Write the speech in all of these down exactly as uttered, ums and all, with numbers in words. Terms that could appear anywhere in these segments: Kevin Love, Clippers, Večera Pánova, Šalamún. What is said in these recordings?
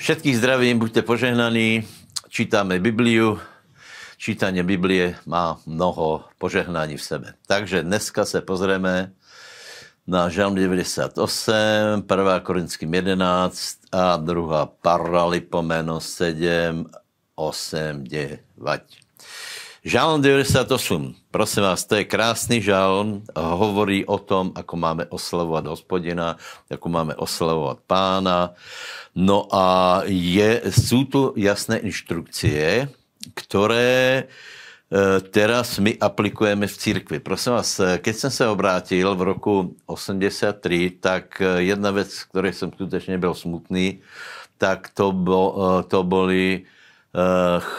Všetkých zdravím, buďte požehnaní. Čítame Bibliu. Čítanie Biblie má mnoho požehnání v sebe. Takže dneska se pozrieme na Žalm deväťdesiatosem, prvá. Korinským jedenásť a druhá. Paralipo sedem, osem, deväť. Žalm deväťdesiatosem, prosím vás, to je krásny žalm, hovorí o tom, ako máme oslavovať Hospodina, ako máme oslavovať Pána. No a je, sú tu jasné inštrukcie, ktoré teraz my aplikujeme v církvi. Prosím vás, keď som sa obrátil v roku osemdesiattri, tak jedna vec, ktorej som skutečne byl smutný, tak to, bo, to boli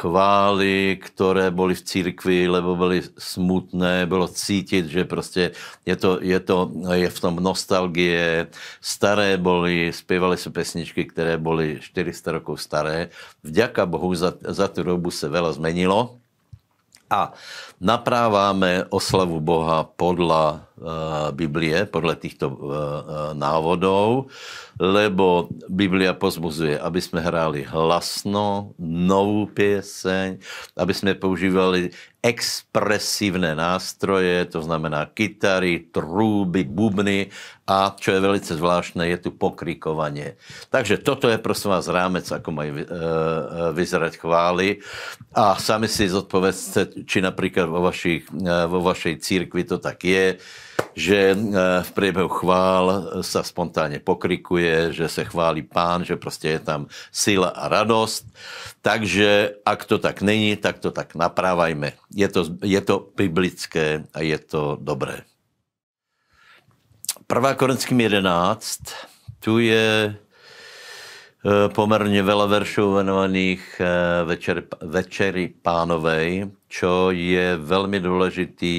chvály, ktoré boli v církvi, lebo boli smutné, bylo cítiť, že proste je, to, je, to, je v tom nostalgie. Staré boli, spievali sa pesničky, ktoré boli štyristo rokov staré. Vďaka Bohu za, za tú dobu sa veľa zmenilo. A naprávame oslavu Boha podľa e, Biblie, podľa týchto e, návodov, lebo Biblia pozbuzuje, aby sme hráli hlasno, novú pieseň, aby sme používali expresívne nástroje, to znamená kytary, trúby, bubny a čo je velice zvláštne, je tu pokrikovanie. Takže toto je prosím vás rámec, ako majú vyzerať chvály a sami si zodpovedzte, či napríklad vo, vašich, vo vašej církvi to tak je, že v priebehu chvál sa spontánne pokrikuje, že sa chváli Pán, že proste je tam sila a radosť. Takže ak to tak není, tak to tak naprávajme. Je to, je to biblické a je to dobré. prvá. Korinským jedenásť, tu je pomerne veľa veršov venovaných večer, Večeri Pánovej, čo je veľmi dôležitý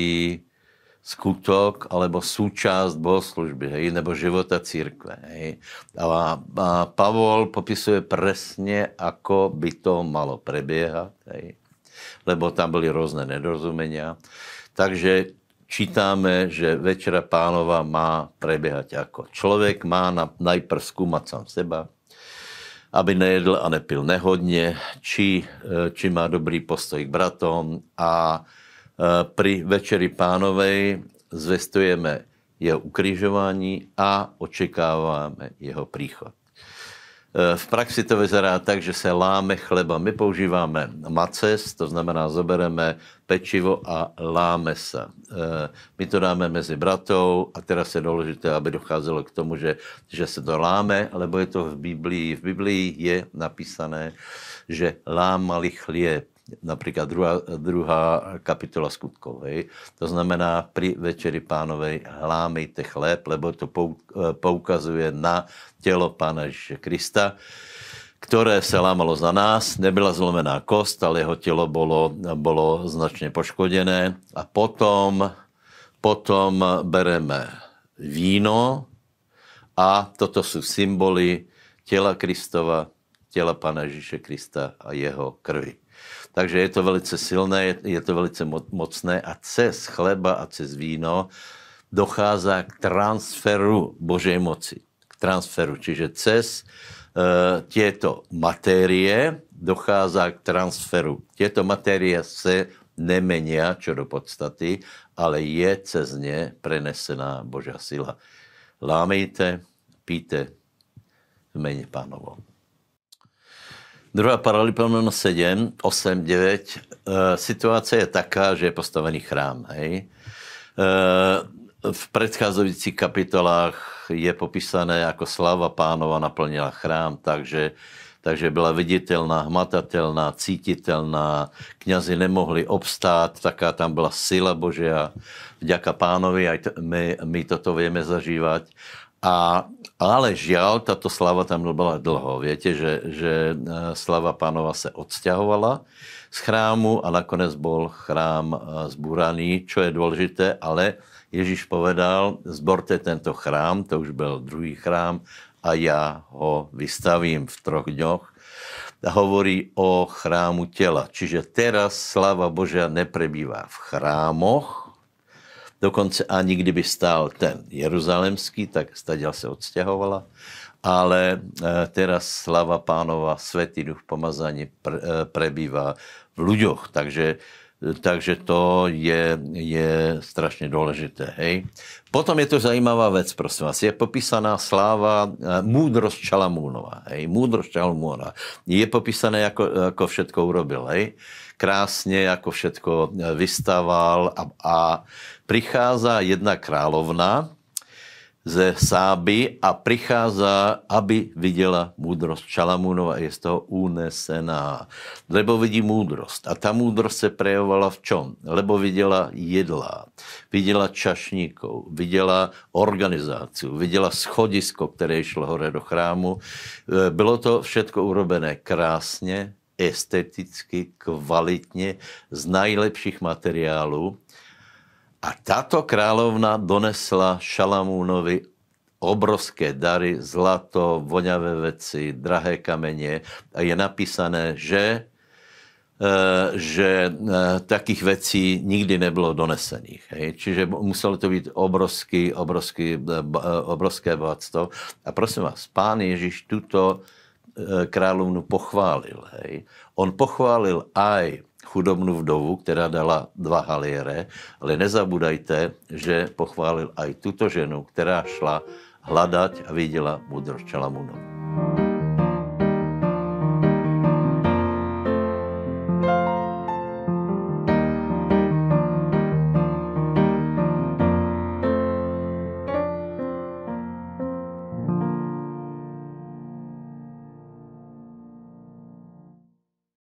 skutok alebo súčasť bohoslužby, hej, nebo života církve. Hej. A, a Pavol popisuje presne, ako by to malo prebiehať, hej, lebo tam boli rôzne nedorozumenia. Takže čítame, že Večera Pánova má prebiehať ako. Človek má na, najprv skúmať sám seba, aby nejedl a nepil nehodne, či, či má dobrý postoj k bratom a pri Večeri Pánovej zvestujeme jeho ukrižování a očekáváme jeho príchod. V praxi to vyzerá tak, že se láme chleba. My používáme maces, to znamená, zobereme pečivo a láme sa. My to dáme mezi bratov a teraz je dôležité, aby docházelo k tomu, že, že se to láme, lebo je to v Biblii. V Biblii je napísané, že lámali chlieb. Napríklad druhá, druhá kapitola skutkov. Hej. To znamená, pri Večeri Pánovej lámejte chléb, lebo to poukazuje na telo Pána Ježiša Krista, ktoré sa lámalo za nás. Nebyla zlomená kost, ale jeho telo bolo, bolo značne poškodené. A potom, potom bereme víno a toto sú symboly tela Kristova, tela Pána Ježiša Krista a jeho krvi. Takže je to velice silné, je to velice mocné a cez chleba a cez víno dochází k transferu Božej moci. K transferu, čiže cez uh, tieto matérie dochází k transferu. Tieto matérie se nemenia čo do podstaty, ale je cez ne prenesená Božia sila. Lámejte, píte v mene Pánovom. Druhá. Paralipo sedem, osem, deväť. E, situácia je taká, že je postavený chrám. Hej. E, v predchádzajúcich kapitolách je popísané, ako sláva Pánova naplnila chrám, takže, takže byla viditeľná, hmatateľná, cítiteľná. Kňazi nemohli obstáť, taká tam byla sila Božia. Vďaka Pánovi, aj t- my, my toto vieme zažívať. A, ale žiaľ, táto sláva tam bola dlho. Viete, že, že sláva Pánova sa odsťahovala z chrámu a nakonec bol chrám zbúraný, čo je dôležité, ale Ježíš povedal, zborte tento chrám, to už bol druhý chrám a ja ho vystavím v troch dňoch. A hovorí o chrámu tela. Čiže teraz sláva Božia neprebýva v chrámoch, Dokonce ani kdyby stál ten jeruzalemský, tak stadiaľ sa odsťahovala. Ale teraz slava Pánova, Svätý Duch, pomazanie prebýva v ľuďoch. Takže, takže to je, je strašne dôležité. Hej. Potom je to zajímavá vec, prosím vás. Je popísaná sláva, múdrosť Šalamúnova. Hej. Múdrosť Šalamúna. Je popísané, ako, ako všetko urobil. Hej. Krásne, ako všetko vystával. A, a prichádza jedna kráľovna ze Sáby a prichádza, aby videla múdrosť Šalamúnova a je z toho unesená. Lebo vidí múdrosť. A tá múdrosť sa prejavovala v čom? Lebo videla jedlá, videla čašníkov, videla organizáciu, videla schodisko, ktoré išlo hore do chrámu. Bylo to všetko urobené krásne, esteticky, kvalitne, z najlepších materiálov. A táto kráľovna donesla Šalamúnovi obrovské dary, zlato, voňavé veci, drahé kamene. A je napísané, že, že takých vecí nikdy nebylo donesených. Hej? Čiže muselo to byť obrovský, obrovský, obrovské bohatstvo. A prosím vás, Pán Ježiš túto kráľovnu pochválil. Hej? On pochválil aj chudobnú vdovu, která dala dva haliere, ale nezabudajte, že pochválil aj tuto ženu, která šla hľadať a videla múdrosť Šalamúnovu.